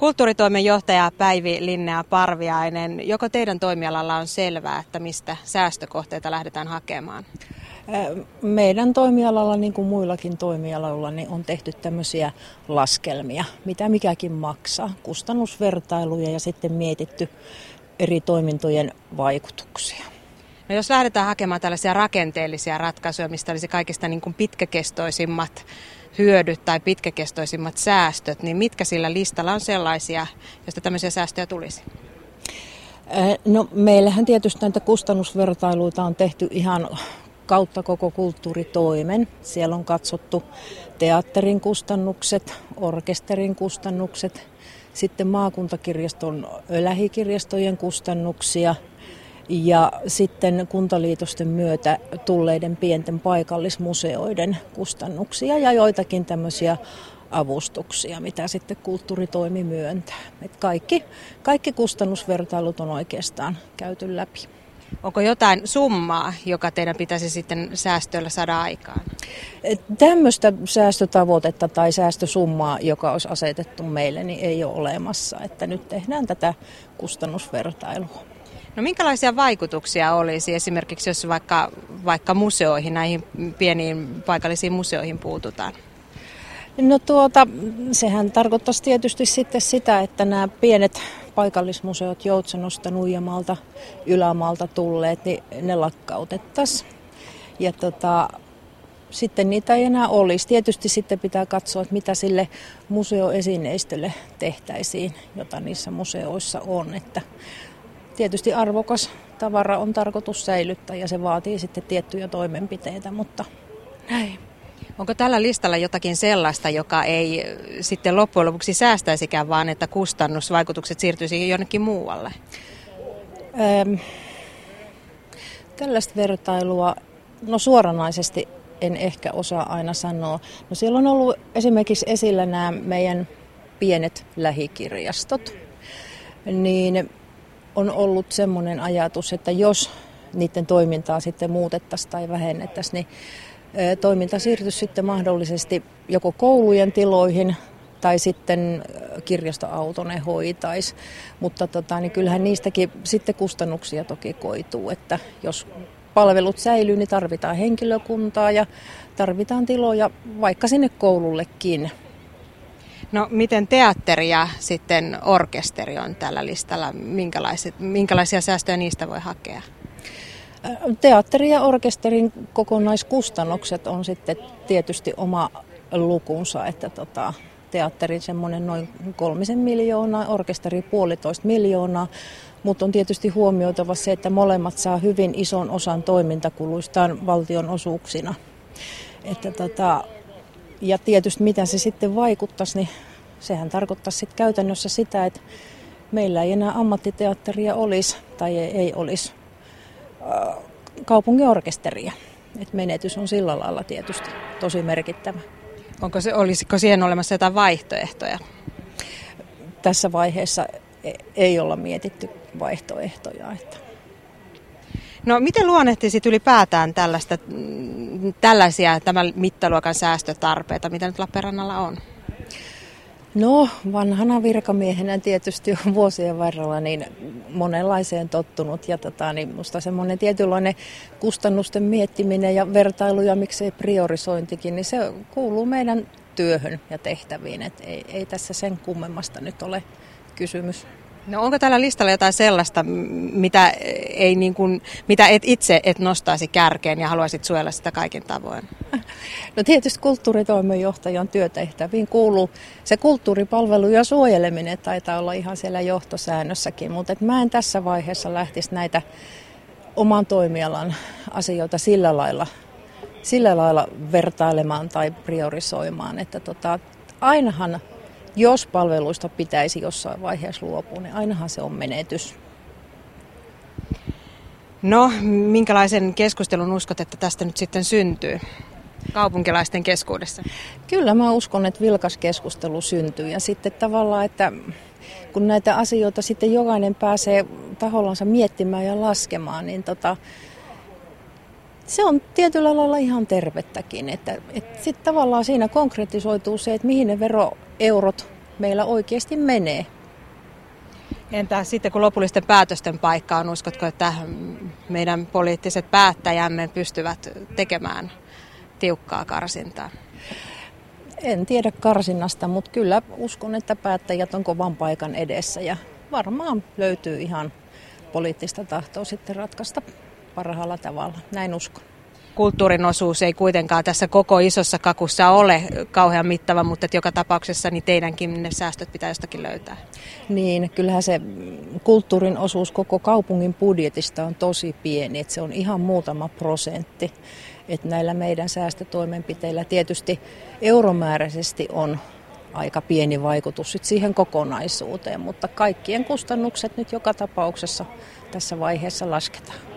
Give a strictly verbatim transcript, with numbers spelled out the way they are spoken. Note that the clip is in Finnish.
Kulttuuritoimenjohtaja Päivi Linnea Parviainen, joko teidän toimialalla on selvää, että mistä säästökohteita lähdetään hakemaan? Meidän toimialalla, niin kuin muillakin toimialoilla, niin on tehty tämmöisiä laskelmia, mitä mikäkin maksaa, kustannusvertailuja ja sitten mietitty eri toimintojen vaikutuksia. No jos lähdetään hakemaan tällaisia rakenteellisia ratkaisuja, mistä olisi kaikista niin kuin pitkäkestoisimmat hyödyt tai pitkäkestoisimmat säästöt, niin mitkä sillä listalla on sellaisia, joista tämmöisiä säästöjä tulisi? No meillähän tietysti näitä kustannusvertailuita on tehty ihan kautta koko kulttuuritoimen. Siellä on katsottu teatterin kustannukset, orkesterin kustannukset, sitten maakuntakirjaston lähikirjastojen kustannuksia ja sitten kuntaliitosten myötä tulleiden pienten paikallismuseoiden kustannuksia ja joitakin tämmöisiä avustuksia, mitä sitten kulttuuritoimi myöntää. Et kaikki, kaikki kustannusvertailut on oikeastaan käyty läpi. Onko jotain summaa, joka teidän pitäisi sitten säästöllä saada aikaan? Tämmöistä säästötavoitetta tai säästösummaa, joka olisi asetettu meille, niin ei ole olemassa. Että nyt tehdään tätä kustannusvertailua. No minkälaisia vaikutuksia olisi esimerkiksi, jos vaikka, vaikka museoihin, näihin pieniin paikallisiin museoihin puututaan? No tuota, sehän tarkoittaisi tietysti sitten sitä, että nämä pienet paikallismuseot Joutsenosta, Nuijamaalta, Ylämaalta tulleet, niin ne lakkautettaisiin. Ja tota, sitten niitä ei enää olisi. Tietysti sitten pitää katsoa, että mitä sille museoesineistölle tehtäisiin, jota niissä museoissa on. Että tietysti arvokas tavara on tarkoitus säilyttää ja se vaatii sitten tiettyjä toimenpiteitä, mutta näin. Onko tällä listalla jotakin sellaista, joka ei sitten loppujen lopuksi säästäisikään, vaan että kustannusvaikutukset siirtyisi jonnekin muualle? Ähm, tällaista vertailua, no suoranaisesti en ehkä osaa aina sanoa. No siellä on ollut esimerkiksi esillä nämä meidän pienet lähikirjastot, niin on ollut semmoinen ajatus, että jos niiden toimintaa sitten muutettaisiin tai vähennettäisiin, niin toiminta siirtyisi sitten mahdollisesti joko koulujen tiloihin tai sitten kirjastoauto ne hoitaisi, mutta tota, niin kyllähän niistäkin sitten kustannuksia toki koituu, että jos palvelut säilyy, niin tarvitaan henkilökuntaa ja tarvitaan tiloja vaikka sinne koulullekin. No miten teatteri ja sitten orkesteri on tällä listalla, minkälaisia, minkälaisia säästöjä niistä voi hakea? Teatteri ja orkesterin kokonaiskustannukset on sitten tietysti oma lukunsa, että tota, teatterin semmoinen noin kolmisen miljoonaa, orkesteri puolitoista miljoonaa, mutta on tietysti huomioitava se, että molemmat saa hyvin ison osan toimintakuluistaan valtion osuuksina. Että tota, ja tietysti mitä se sitten vaikuttaisi, niin sehän tarkoittaisi sit käytännössä sitä, että meillä ei enää ammattiteatteria olisi tai ei olisi kaupunginorkesteria. Et menetys on sillä lailla tietysti tosi merkittävä. Onko se, olisiko siihen olemassa jotain vaihtoehtoja? Tässä vaiheessa ei olla mietitty vaihtoehtoja. Että. No miten luonnehtisit ylipäätään tällaista, tällaisia tämän mittaluokan säästötarpeita, mitä nyt Lappeenrannalla on? No vanhana virkamiehenä tietysti on vuosien varrella niin monenlaiseen tottunut ja tota, niin musta semmoinen tietynlainen kustannusten miettiminen ja vertailu ja miksei priorisointikin, niin se kuuluu meidän työhön ja tehtäviin, et ei, ei tässä sen kummemmasta nyt ole kysymys. No onko tällä listalla jotain sellaista, mitä, ei niin kuin, mitä et itse et nostaisi kärkeen ja haluaisit suojella sitä kaikin tavoin? No tietysti kulttuuritoimenjohtajan työtehtäviin kuuluu se kulttuuripalvelu ja suojeleminen, taitaa olla ihan siellä johtosäännössäkin, mutta et mä en tässä vaiheessa lähtisi näitä oman toimialan asioita sillä lailla, sillä lailla vertailemaan tai priorisoimaan, että tota, ainahan jos palveluista pitäisi jossain vaiheessa luopua, niin ainahan se on menetys. No, minkälaisen keskustelun uskot, että tästä nyt sitten syntyy kaupunkilaisten keskuudessa? Kyllä mä uskon, että vilkas keskustelu syntyy. Ja sitten tavallaan, että kun näitä asioita sitten jokainen pääsee tahollansa miettimään ja laskemaan, niin tota, se on tietyllä lailla ihan tervettäkin. Että, että sitten tavallaan siinä konkretisoituu se, että mihin ne vero... eurot meillä oikeasti menee. Entä sitten kun lopullisten päätösten paikka on, uskotko, että meidän poliittiset päättäjämme pystyvät tekemään tiukkaa karsintaa? En tiedä karsinnasta, mutta kyllä uskon, että päättäjät on kovan paikan edessä ja varmaan löytyy ihan poliittista tahtoa sitten ratkaista parhaalla tavalla. Näin uskon. Kulttuurin osuus ei kuitenkaan tässä koko isossa kakussa ole kauhean mittava, mutta joka tapauksessa niin teidänkin ne säästöt pitää jostakin löytää. Niin, kyllähän se kulttuurin osuus koko kaupungin budjetista on tosi pieni, että se on ihan muutama prosentti. Että näillä meidän säästötoimenpiteillä tietysti euromääräisesti on aika pieni vaikutus sit siihen kokonaisuuteen, mutta kaikkien kustannukset nyt joka tapauksessa tässä vaiheessa lasketaan.